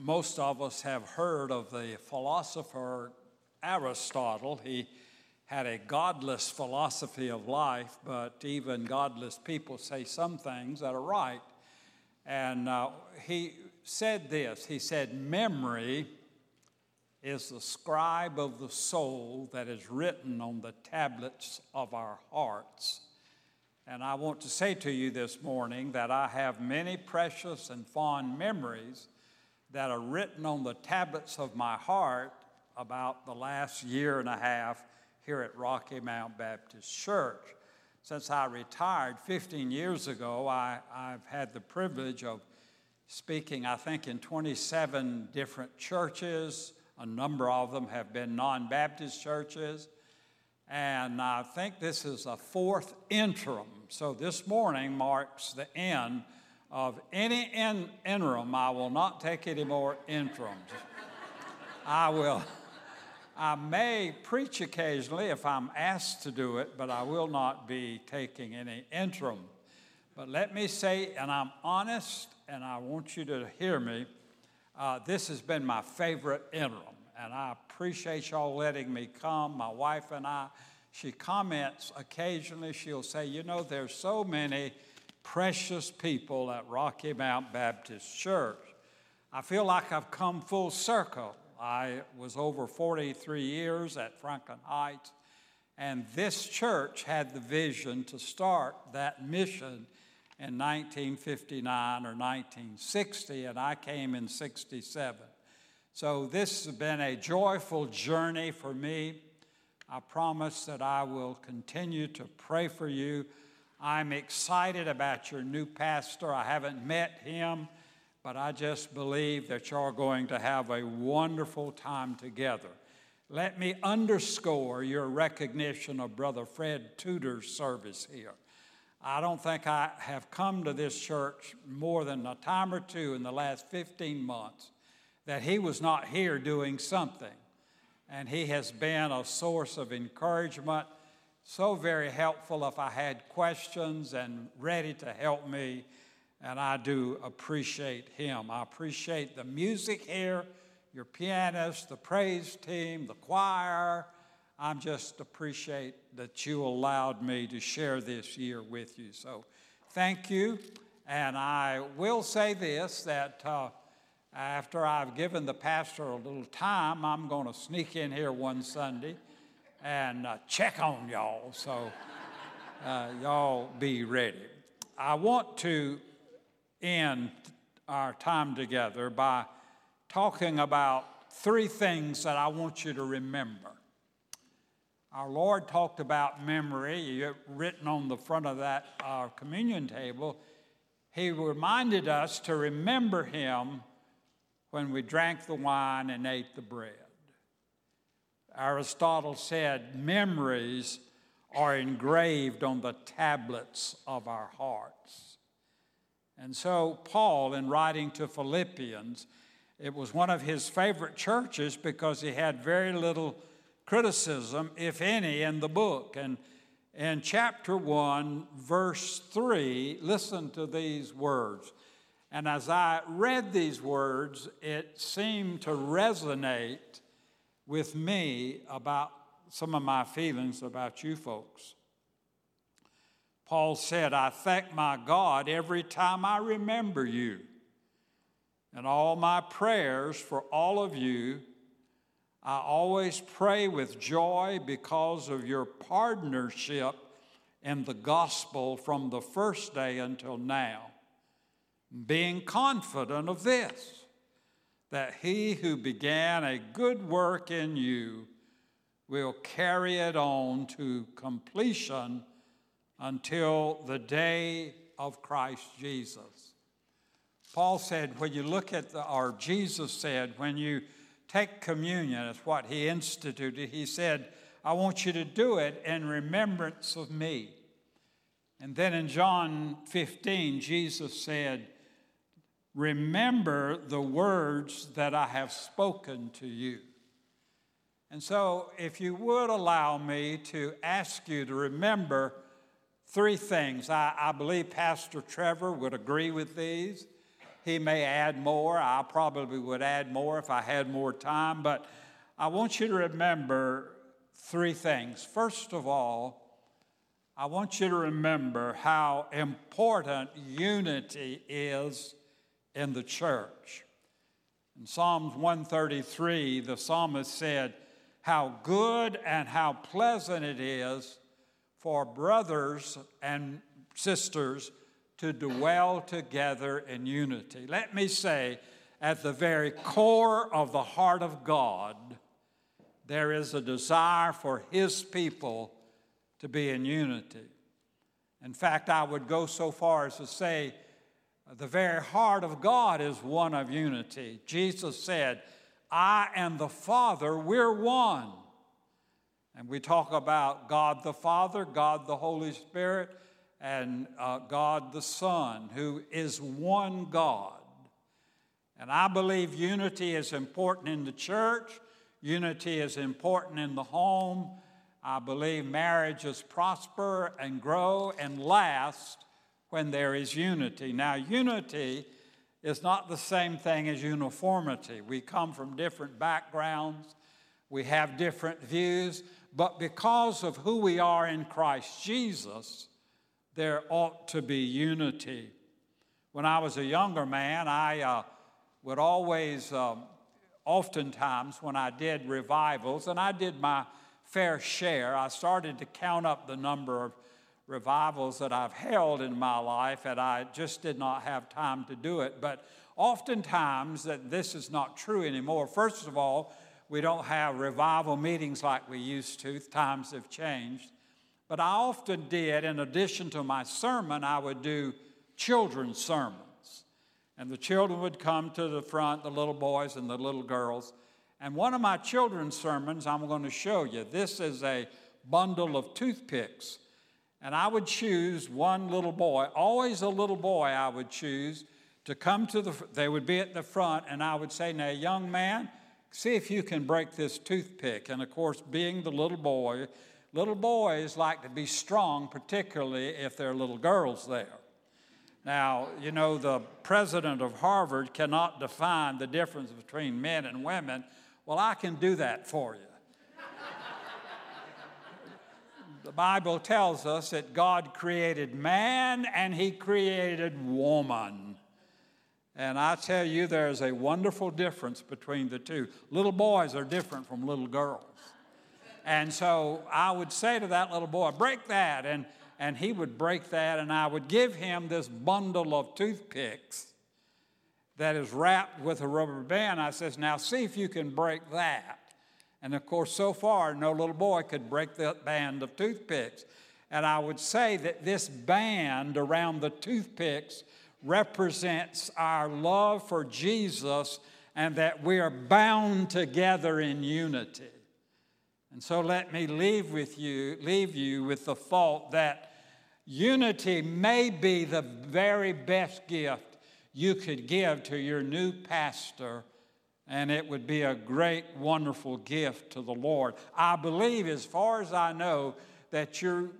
most of us have heard of the philosopher Aristotle. He had a godless philosophy of life, but even godless people say some things that are right. And he said this. He said, "Memory is the scribe of the soul that is written on the tablets of our hearts." And I want to say to you this morning that I have many precious and fond memories that are written on the tablets of my heart about the last year and a half here at Rocky Mount Baptist Church. Since I retired 15 years ago, I've had the privilege of speaking, I think, in 27 different churches. A number of them have been non-Baptist churches. And I think this is a fourth interim. So this morning marks the end of any interim. I will not take any more interims. I may preach occasionally if I'm asked to do it, but I will not be taking any interim. But let me say, and I'm honest, and I want you to hear me, this has been my favorite interim, and I appreciate y'all letting me come. My wife and I, she comments occasionally. She'll say, you know, there's so many precious people at Rocky Mount Baptist Church. I feel like I've come full circle. I was over 43 years at Franklin Heights, and this church had the vision to start that mission in 1959 or 1960, and I came in 67. So this has been a joyful journey for me. I promise that I will continue to pray for you. I'm excited about your new pastor. I haven't met him, but I just believe that you're going to have a wonderful time together. Let me underscore your recognition of Brother Fred Tudor's service here. I don't think I have come to this church more than a time or two in the last 15 months that he was not here doing something. And he has been a source of encouragement, so very helpful if I had questions and ready to help me. And I do appreciate him. I appreciate the music here, your pianist, the praise team, the choir. I just appreciate that you allowed me to share this year with you. So thank you. And I will say this, that after I've given the pastor a little time, I'm going to sneak in here one Sunday and check on y'all. So y'all be ready. I want to end our time together by talking about three things that I want you to remember. Our Lord talked about memory, written on the front of that communion table. He reminded us to remember him when we drank the wine and ate the bread. Aristotle said memories are engraved on the tablets of our hearts. And so Paul, in writing to Philippians, it was one of his favorite churches because he had very little criticism, if any, in the book. And in chapter 1, verse 3, listen to these words. And as I read these words, it seemed to resonate with me about some of my feelings about you folks. Paul said, I thank my God every time I remember you. In all my prayers for all of you, I always pray with joy because of your partnership in the gospel from the first day until now, being confident of this, that he who began a good work in you will carry it on to completion until the day of Christ Jesus. Paul said, when you look at or Jesus said, when you take communion, it's what he instituted. He said, I want you to do it in remembrance of me. And then in John 15, Jesus said, remember the words that I have spoken to you. And so if you would allow me to ask you to remember three things. I believe Pastor Trevor would agree with these. He may add more. I probably would add more if I had more time. But I want you to remember three things. First of all, I want you to remember how important unity is in the church. In Psalms 133, the psalmist said, "How good and how pleasant it is for brothers and sisters to dwell together in unity." Let me say, at the very core of the heart of God, there is a desire for His people to be in unity. In fact, I would go so far as to say the very heart of God is one of unity. Jesus said, "I and the Father, we're one." And we talk about God the Father, God the Holy Spirit, and God the Son, who is one God. And I believe unity is important in the church. Unity is important in the home. I believe marriages prosper and grow and last when there is unity. Now, unity is not the same thing as uniformity. We come from different backgrounds. We have different views. But because of who we are in Christ Jesus, there ought to be unity. When I was a younger man, I would always, oftentimes when I did revivals, and I did my fair share, I started to count up the number of revivals that I've held in my life, and I just did not have time to do it. But oftentimes, that this is not true anymore. First of all, we don't have revival meetings like we used to. Times have changed. But I often did, in addition to my sermon, I would do children's sermons. And the children would come to the front, the little boys and the little girls. And one of my children's sermons, I'm going to show you. This is a bundle of toothpicks. And I would choose one little boy, always a little boy I would choose, to come to the front. They would be at the front, and I would say, "Now, young man, see if you can break this toothpick." And, of course, being the little boy, little boys like to be strong, particularly if there are little girls there. Now, you know, the president of Harvard cannot define the difference between men and women. Well, I can do that for you. The Bible tells us that God created man and He created woman. And I tell you, there is a wonderful difference between the two. Little boys are different from little girls. And so I would say to that little boy, "Break that." And he would break that, and I would give him this bundle of toothpicks that is wrapped with a rubber band. I says, "Now see if you can break that." And, of course, so far, no little boy could break that band of toothpicks. And I would say that this band around the toothpicks represents our love for Jesus and that we are bound together in unity. And so let me leave you with the thought that unity may be the very best gift you could give to your new pastor, and it would be a great, wonderful gift to the Lord. I believe, as far as I know, that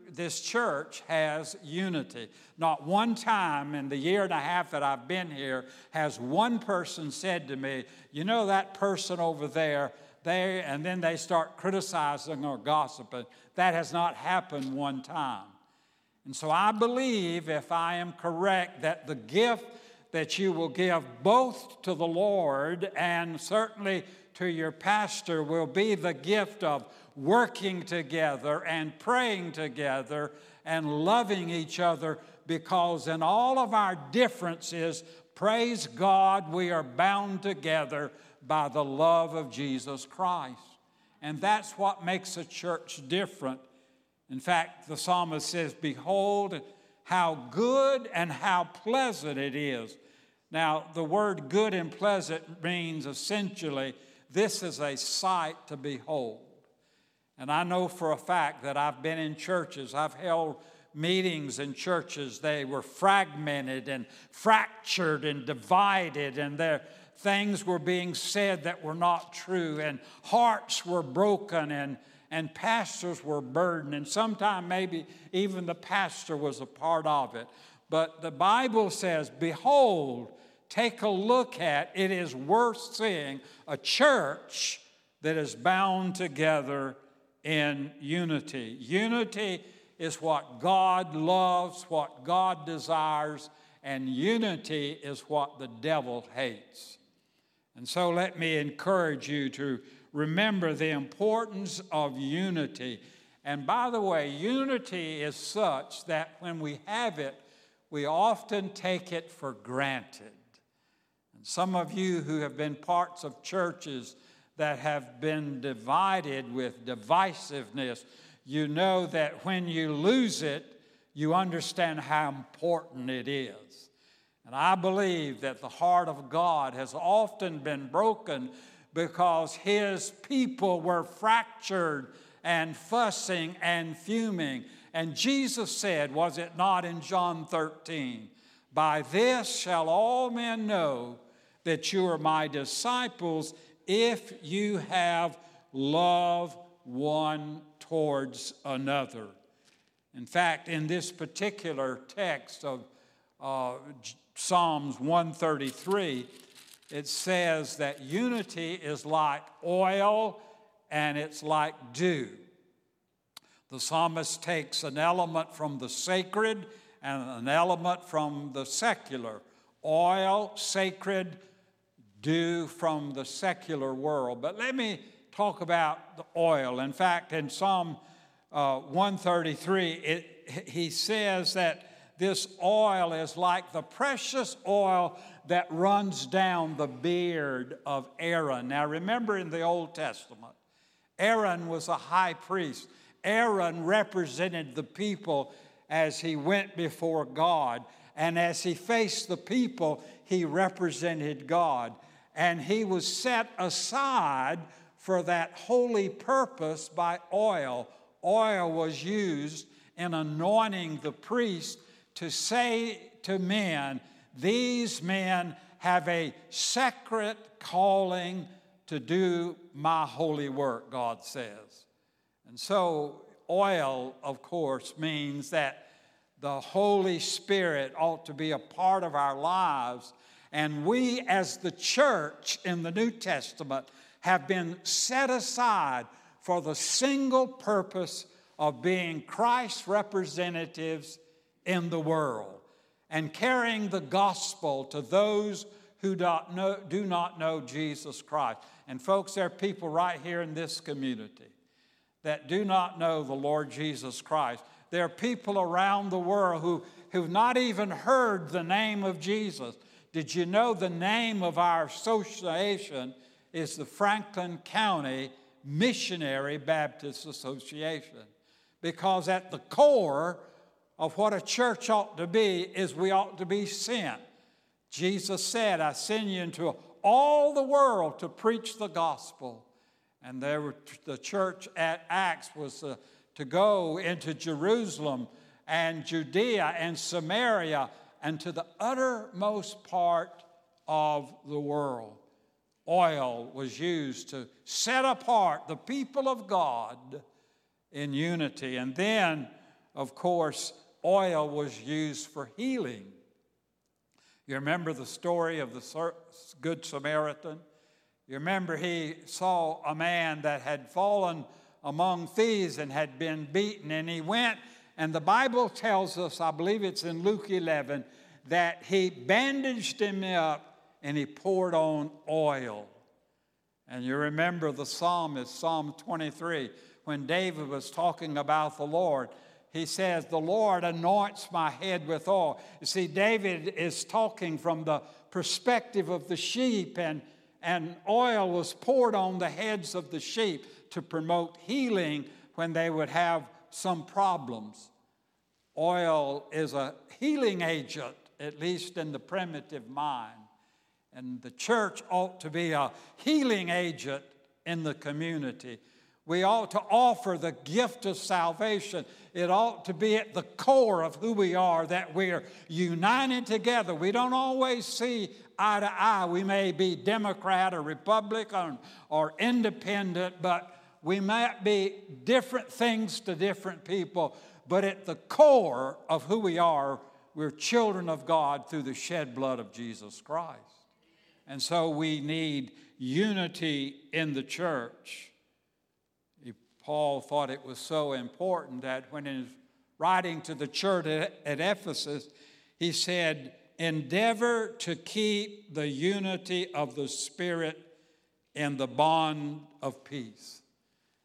this church has unity. Not one time in the year and a half that I've been here has one person said to me, "You know that person over there, and then they start criticizing or gossiping." That has not happened one time. And so I believe, if I am correct, that the gift that you will give both to the Lord and certainly to your pastor will be the gift of working together and praying together and loving each other, because in all of our differences, praise God, we are bound together by the love of Jesus Christ. And that's what makes a church different. In fact, the psalmist says, "Behold, how good and how pleasant it is." Now, the word good and pleasant means essentially, this is a sight to behold. And I know for a fact that I've been in churches, I've held meetings in churches, they were fragmented and fractured and divided, and things were being said that were not true, and hearts were broken, and pastors were burdened, and sometimes maybe even the pastor was a part of it. But the Bible says, "Behold, take a look at. It is worth seeing a church that is bound together in unity. Unity is what God loves, what God desires, and unity is what the devil hates. And so let me encourage you to remember the importance of unity. And by the way, unity is such that when we have it, we often take it for granted. And some of you who have been parts of churches that have been divided with divisiveness, you know that when you lose it, you understand how important it is. And I believe that the heart of God has often been broken because his people were fractured and fussing and fuming. And Jesus said, was it not in John 13, "By this shall all men know that you are my disciples, if you have love one towards another." In fact, in this particular text of Psalms 133, it says that unity is like oil and it's like dew. The psalmist takes an element from the sacred and an element from the secular. Oil, sacred, dew from the secular world. But let me talk about the oil. In fact, in Psalm 133, he says that this oil is like the precious oil that runs down the beard of Aaron. Now, remember in the Old Testament, Aaron was a high priest. Aaron represented the people as he went before God. And as he faced the people, he represented God. And he was set aside for that holy purpose by oil. Oil was used in anointing the priest to say to men, "These men have a sacred calling to do my holy work," God says. And so oil, of course, means that the Holy Spirit ought to be a part of our lives. And we as the church in the New Testament have been set aside for the single purpose of being Christ's representatives in the world and carrying the gospel to those who do not know Jesus Christ. And folks, there are people right here in this community that do not know the Lord Jesus Christ. There are people around the world who've not even heard the name of Jesus. Did you know the name of our association is the Franklin County Missionary Baptist Association? Because at the core of what a church ought to be is we ought to be sent. Jesus said, "I send you into all the world to preach the gospel." And the church at Acts was to go into Jerusalem and Judea and Samaria and to the uttermost part of the world. Oil was used to set apart the people of God in unity. And then, of course, oil was used for healing. You remember the story of the Good Samaritan? You remember he saw a man that had fallen among thieves and had been beaten. And he went, and the Bible tells us, I believe it's in Luke 11, that he bandaged him up and he poured on oil. And you remember the psalmist, Psalm 23, when David was talking about the Lord, he says, "The Lord anoints my head with oil." You see, David is talking from the perspective of the sheep, and oil was poured on the heads of the sheep to promote healing when they would have some problems. Oil is a healing agent, at least in the primitive mind. And the church ought to be a healing agent in the community. We ought to offer the gift of salvation. It ought to be at the core of who we are, that we are united together. We don't always see eye to eye. We may be Democrat or Republican or independent, but we might be different things to different people. But at the core of who we are, We're children of God through the shed blood of Jesus Christ. And so we need unity in the church. Paul thought it was so important that when in writing to the church at Ephesus, he said, endeavor to keep the unity of the Spirit in the bond of peace.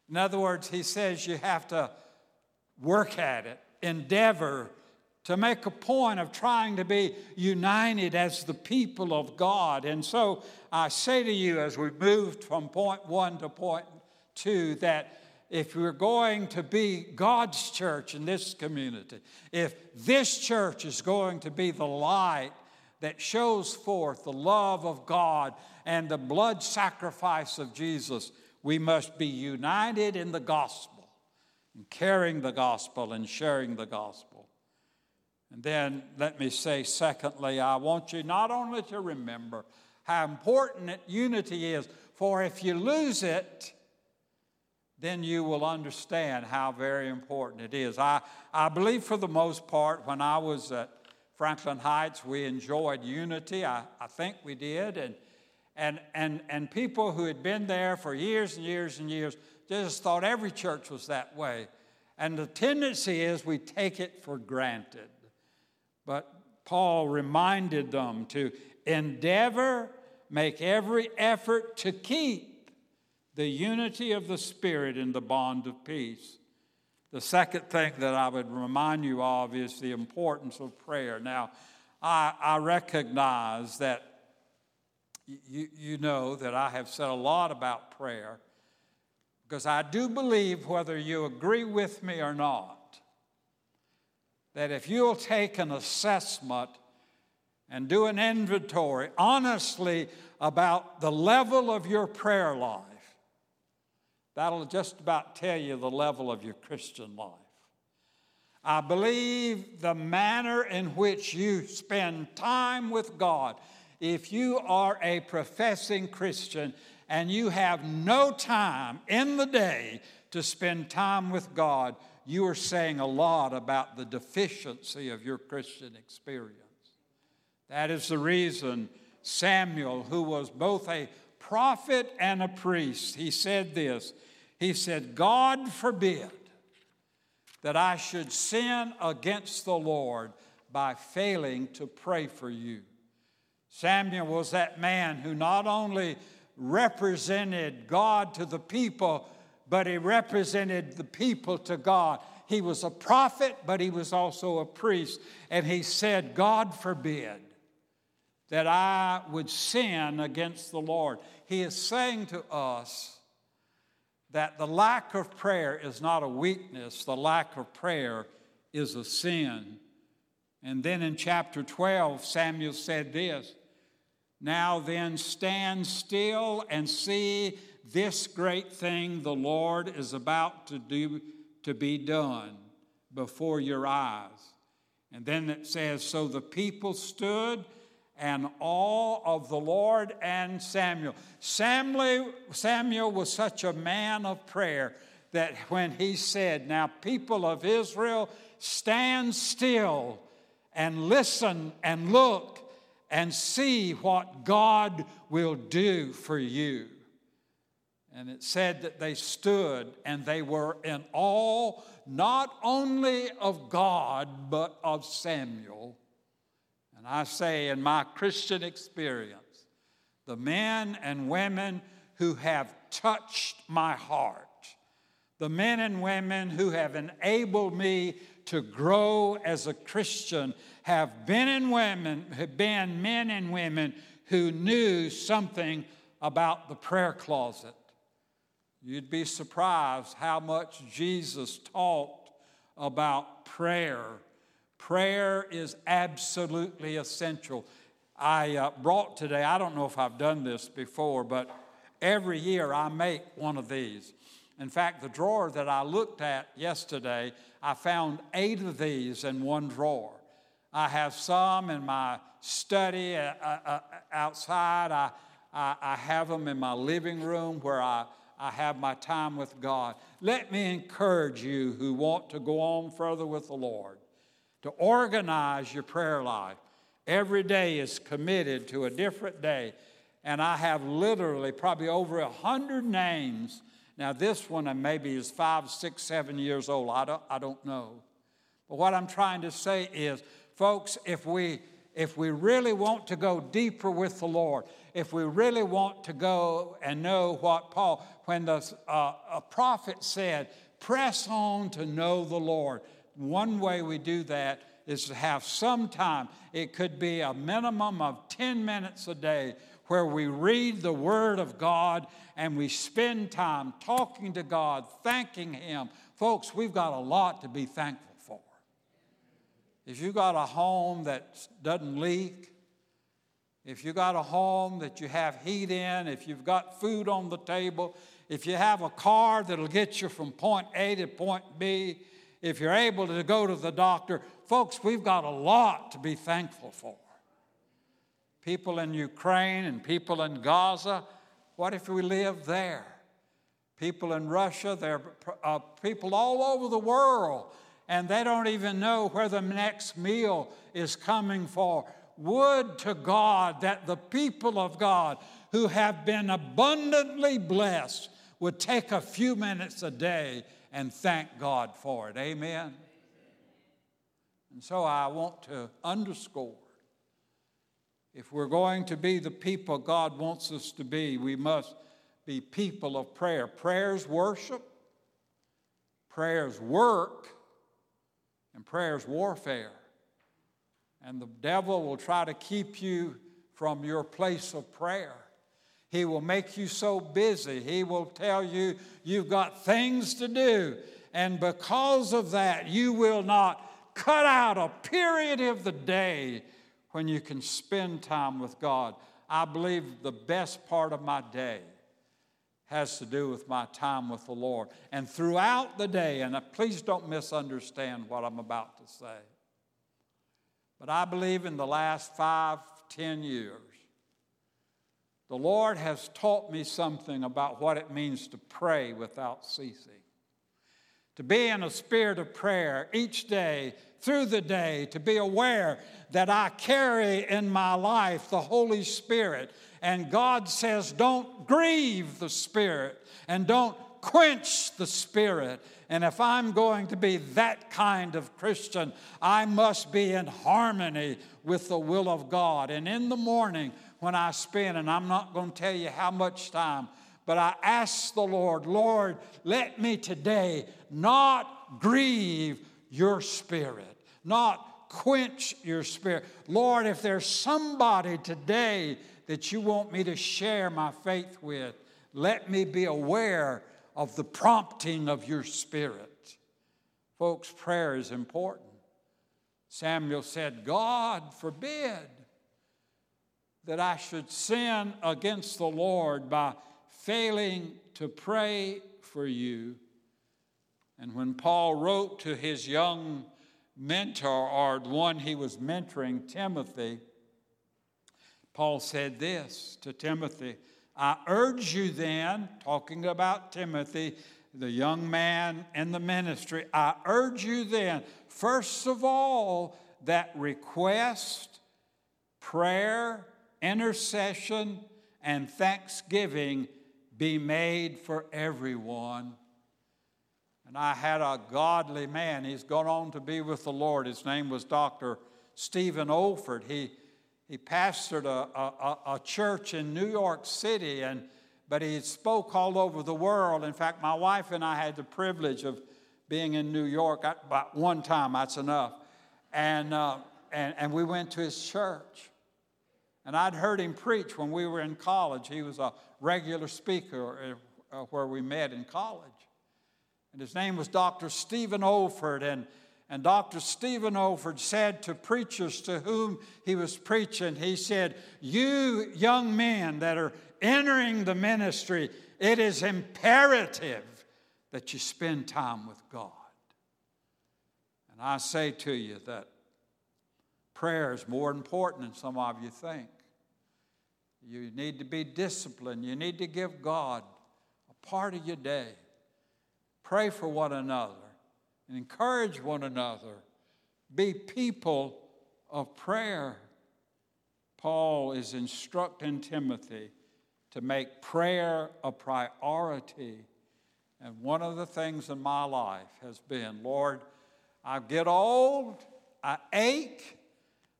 In other words, he says you have to work at it, endeavor to make a point of trying to be united as the people of God. And so I say to you, as we moved from point one to point two, that if we're going to be God's church in this community, if this church is going to be the light that shows forth the love of God and the blood sacrifice of Jesus, we must be united in the gospel, in carrying the gospel and sharing the gospel. And then let me say, secondly, I want you not only to remember how important unity is, for if you lose it, then you will understand how very important it is. I believe for the most part when I was at Franklin Heights, we enjoyed unity. I think we did. And people who had been there for years and years and years just thought every church was that way. And the tendency is we take it for granted. But Paul reminded them to endeavor, make every effort to keep the unity of the Spirit in the bond of peace. The second thing that I would remind you of is the importance of prayer. Now, I recognize that you know that I have said a lot about prayer, because I do believe, whether you agree with me or not, that if you'll take an assessment and do an inventory honestly about the level of your prayer life, that'll just about tell you the level of your Christian life. I believe the manner in which you spend time with God, if you are a professing Christian and you have no time in the day to spend time with God, you are saying a lot about the deficiency of your Christian experience. That is the reason Samuel, who was both a prophet and a priest, he said this. He said, God forbid that I should sin against the Lord by failing to pray for you. Samuel was that man who not only represented God to the people, but he represented the people to God. He was a prophet, but he was also a priest. And he said, God forbid that I would sin against the Lord. He is saying to us that the lack of prayer is not a weakness. The lack of prayer is a sin. And then in chapter 12, Samuel said this, now then stand still and see this great thing the Lord is about to do, to be done before your eyes. And then it says, so the people stood and awe of the Lord and Samuel. Samuel was such a man of prayer that when he said, now people of Israel, stand still and listen and look and see what God will do for you. And it said that they stood and they were in awe not only of God but of Samuel. And I say, in my Christian experience, the men and women who have touched my heart, the men and women who have enabled me to grow as a Christian, have been men and women who knew something about the prayer closet. You'd be surprised how much Jesus taught about prayer. Prayer is absolutely essential. I brought today, I don't know if I've done this before, but every year I make one of these. In fact, the drawer that I looked at yesterday, I found 8 of these in one drawer. I have some in my study outside. I have them in my living room where I have my time with God. Let me encourage you who want to go on further with the Lord to organize your prayer life. Every day is committed to a different day. And I have literally probably over 100 names. Now, this one maybe is 5, 6, 7 years old. I don't know. But what I'm trying to say is, folks, if we really want to go deeper with the Lord, if we really want to go and know what Paul, when the a prophet said, press on to know the Lord, one way we do that is to have some time. It could be a minimum of 10 minutes a day where we read the Word of God and we spend time talking to God, thanking Him. Folks, we've got a lot to be thankful for. If you've got a home that doesn't leak, if you've got a home that you have heat in, if you've got food on the table, if you have a car that'll get you from point A to point B, if you're able to go to the doctor, folks, we've got a lot to be thankful for. People in Ukraine and people in Gaza, what if we live there? People in Russia, there are people all over the world, and they don't even know where the next meal is coming for. Would to God that the people of God who have been abundantly blessed would take a few minutes a day and thank God for it. Amen? And so I want to underscore, if we're going to be the people God wants us to be, we must be people of prayer. Prayer's worship, prayer's work, and prayer's warfare. And the devil will try to keep you from your place of prayer. He will make you so busy. He will tell you you've got things to do. And because of that, you will not cut out a period of the day when you can spend time with God. I believe the best part of my day has to do with my time with the Lord. And throughout the day, and please don't misunderstand what I'm about to say, but I believe in the last 5, 10 years, the Lord has taught me something about what it means to pray without ceasing. To be in a spirit of prayer each day, through the day, to be aware that I carry in my life the Holy Spirit. And God says, don't grieve the Spirit and don't quench the Spirit. And if I'm going to be that kind of Christian, I must be in harmony with the will of God. And in the morning when I spend, and I'm not going to tell you how much time, but I ask the Lord, Lord, let me today not grieve your Spirit, not quench your Spirit. Lord, if there's somebody today that you want me to share my faith with, let me be aware of the prompting of your Spirit. Folks, prayer is important. Samuel said, God forbid that I should sin against the Lord by failing to pray for you. And when Paul wrote to his young mentor, or one he was mentoring, Timothy, Paul said this to Timothy, I urge you then, talking about Timothy, the young man in the ministry, I urge you then, first of all, that request, prayer, intercession, and thanksgiving be made for everyone. And I had a godly man. He's gone on to be with the Lord. His name was Dr. Stephen Olford. He pastored a church in New York City, but he spoke all over the world. In fact, my wife and I had the privilege of being in New York about one time. That's enough. And we went to his church. And I'd heard him preach when we were in college. He was a regular speaker where we met in college. And his name was Dr. Stephen Olford. And Dr. Stephen Olford said to preachers to whom he was preaching, he said, you young men that are entering the ministry, it is imperative that you spend time with God. And I say to you that prayer is more important than some of you think. You need to be disciplined. You need to give God a part of your day. Pray for one another and encourage one another. Be people of prayer. Paul is instructing Timothy to make prayer a priority. And one of the things in my life has been, Lord, I get old, I ache,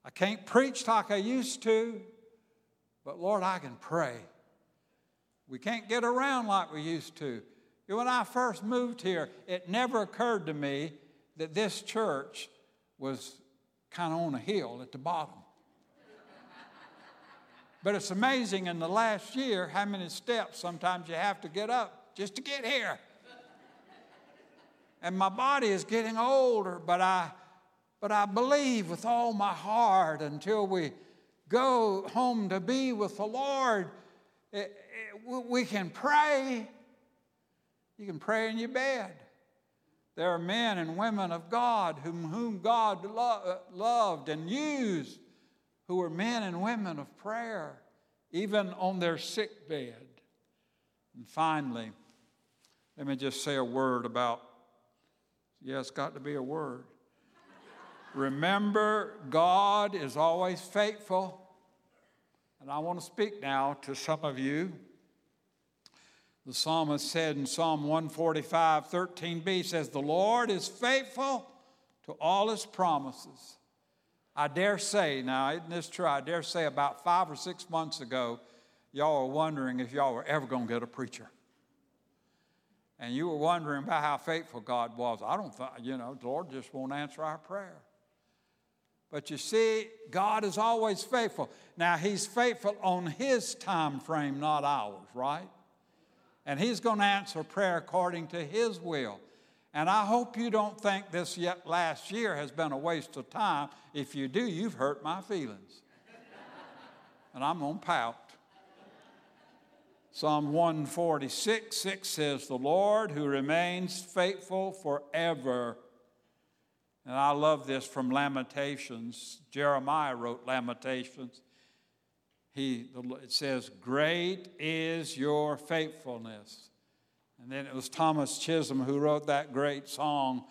I can't preach like I used to, but Lord, I can pray. We can't get around like we used to. When I first moved here, it never occurred to me that this church was kind of on a hill at the bottom. But it's amazing in the last year how many steps sometimes you have to get up just to get here. And my body is getting older, but I believe with all my heart until we go home to be with the Lord, we can pray. You can pray in your bed. There are men and women of God whom God loved and used, who were men and women of prayer, even on their sick bed. And finally, let me just say a word about, it's got to be a word. Remember, God is always faithful. And I want to speak now to some of you. The psalmist said in Psalm 145, 13b, says, the Lord is faithful to all his promises. I dare say, now isn't this true? I dare say about 5 or 6 months ago, y'all were wondering if y'all were ever going to get a preacher. And you were wondering about how faithful God was. I don't think, the Lord just won't answer our prayer. But you see, God is always faithful. Now, he's faithful on his time frame, not ours, right? And he's going to answer prayer according to his will. And I hope you don't think this yet last year has been a waste of time. If you do, you've hurt my feelings. And I'm going to pout. Psalm 146, 6 says, the Lord who remains faithful forever. And I love this from Lamentations. Jeremiah wrote Lamentations. It says, great is your faithfulness. And then it was Thomas Chisholm who wrote that great song,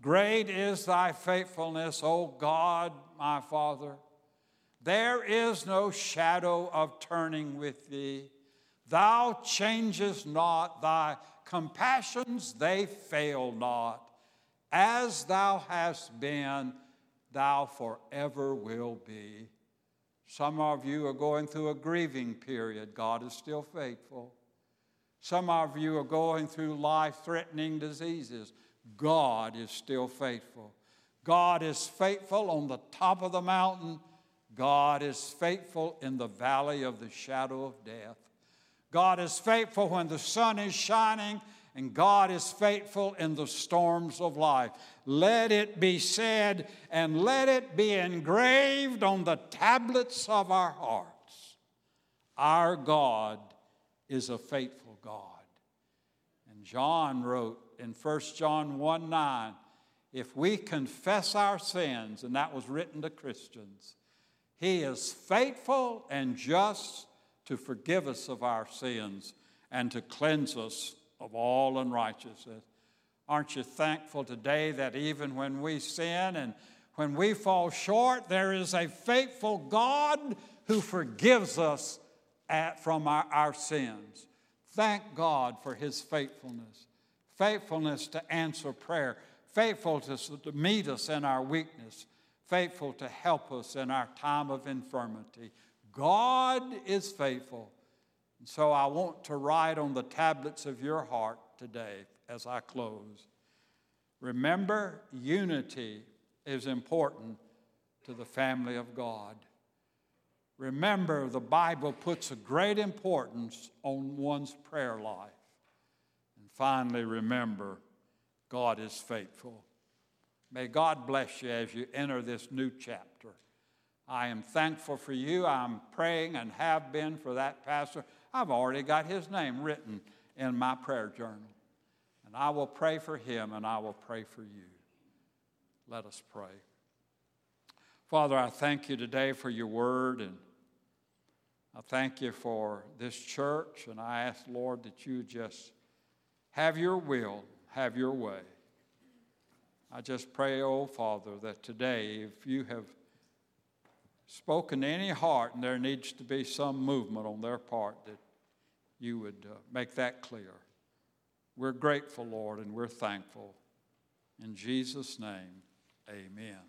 great is thy faithfulness, O God, my Father. There is no shadow of turning with thee. Thou changest not, thy compassions, they fail not. As thou hast been, thou forever will be. Some of you are going through a grieving period. God is still faithful. Some of you are going through life-threatening diseases. God is still faithful. God is faithful on the top of the mountain. God is faithful in the valley of the shadow of death. God is faithful when the sun is shining, and God is faithful in the storms of life. Let it be said and let it be engraved on the tablets of our hearts. Our God is a faithful God. And John wrote in 1 John 1:9, if we confess our sins, and that was written to Christians, he is faithful and just to forgive us of our sins and to cleanse us of all unrighteousness. Aren't you thankful today that even when we sin and when we fall short, there is a faithful God who forgives us from our sins? Thank God for his faithfulness. Faithfulness to answer prayer. Faithfulness to meet us in our weakness. Faithful to help us in our time of infirmity. God is faithful. And so I want to write on the tablets of your heart today as I close. Remember, unity is important to the family of God. Remember, the Bible puts a great importance on one's prayer life. And finally, remember, God is faithful. May God bless you as you enter this new chapter. I am thankful for you. I'm praying and have been for that pastor. I've already got his name written in my prayer journal. And I will pray for him and I will pray for you. Let us pray. Father, I thank you today for your word, and I thank you for this church, and I ask, Lord, that you just have your will, have your way. I just pray, oh Father, that today, if you have spoken to any heart and there needs to be some movement on their part, that you would make that clear. We're grateful, Lord, and we're thankful. In Jesus' name, amen.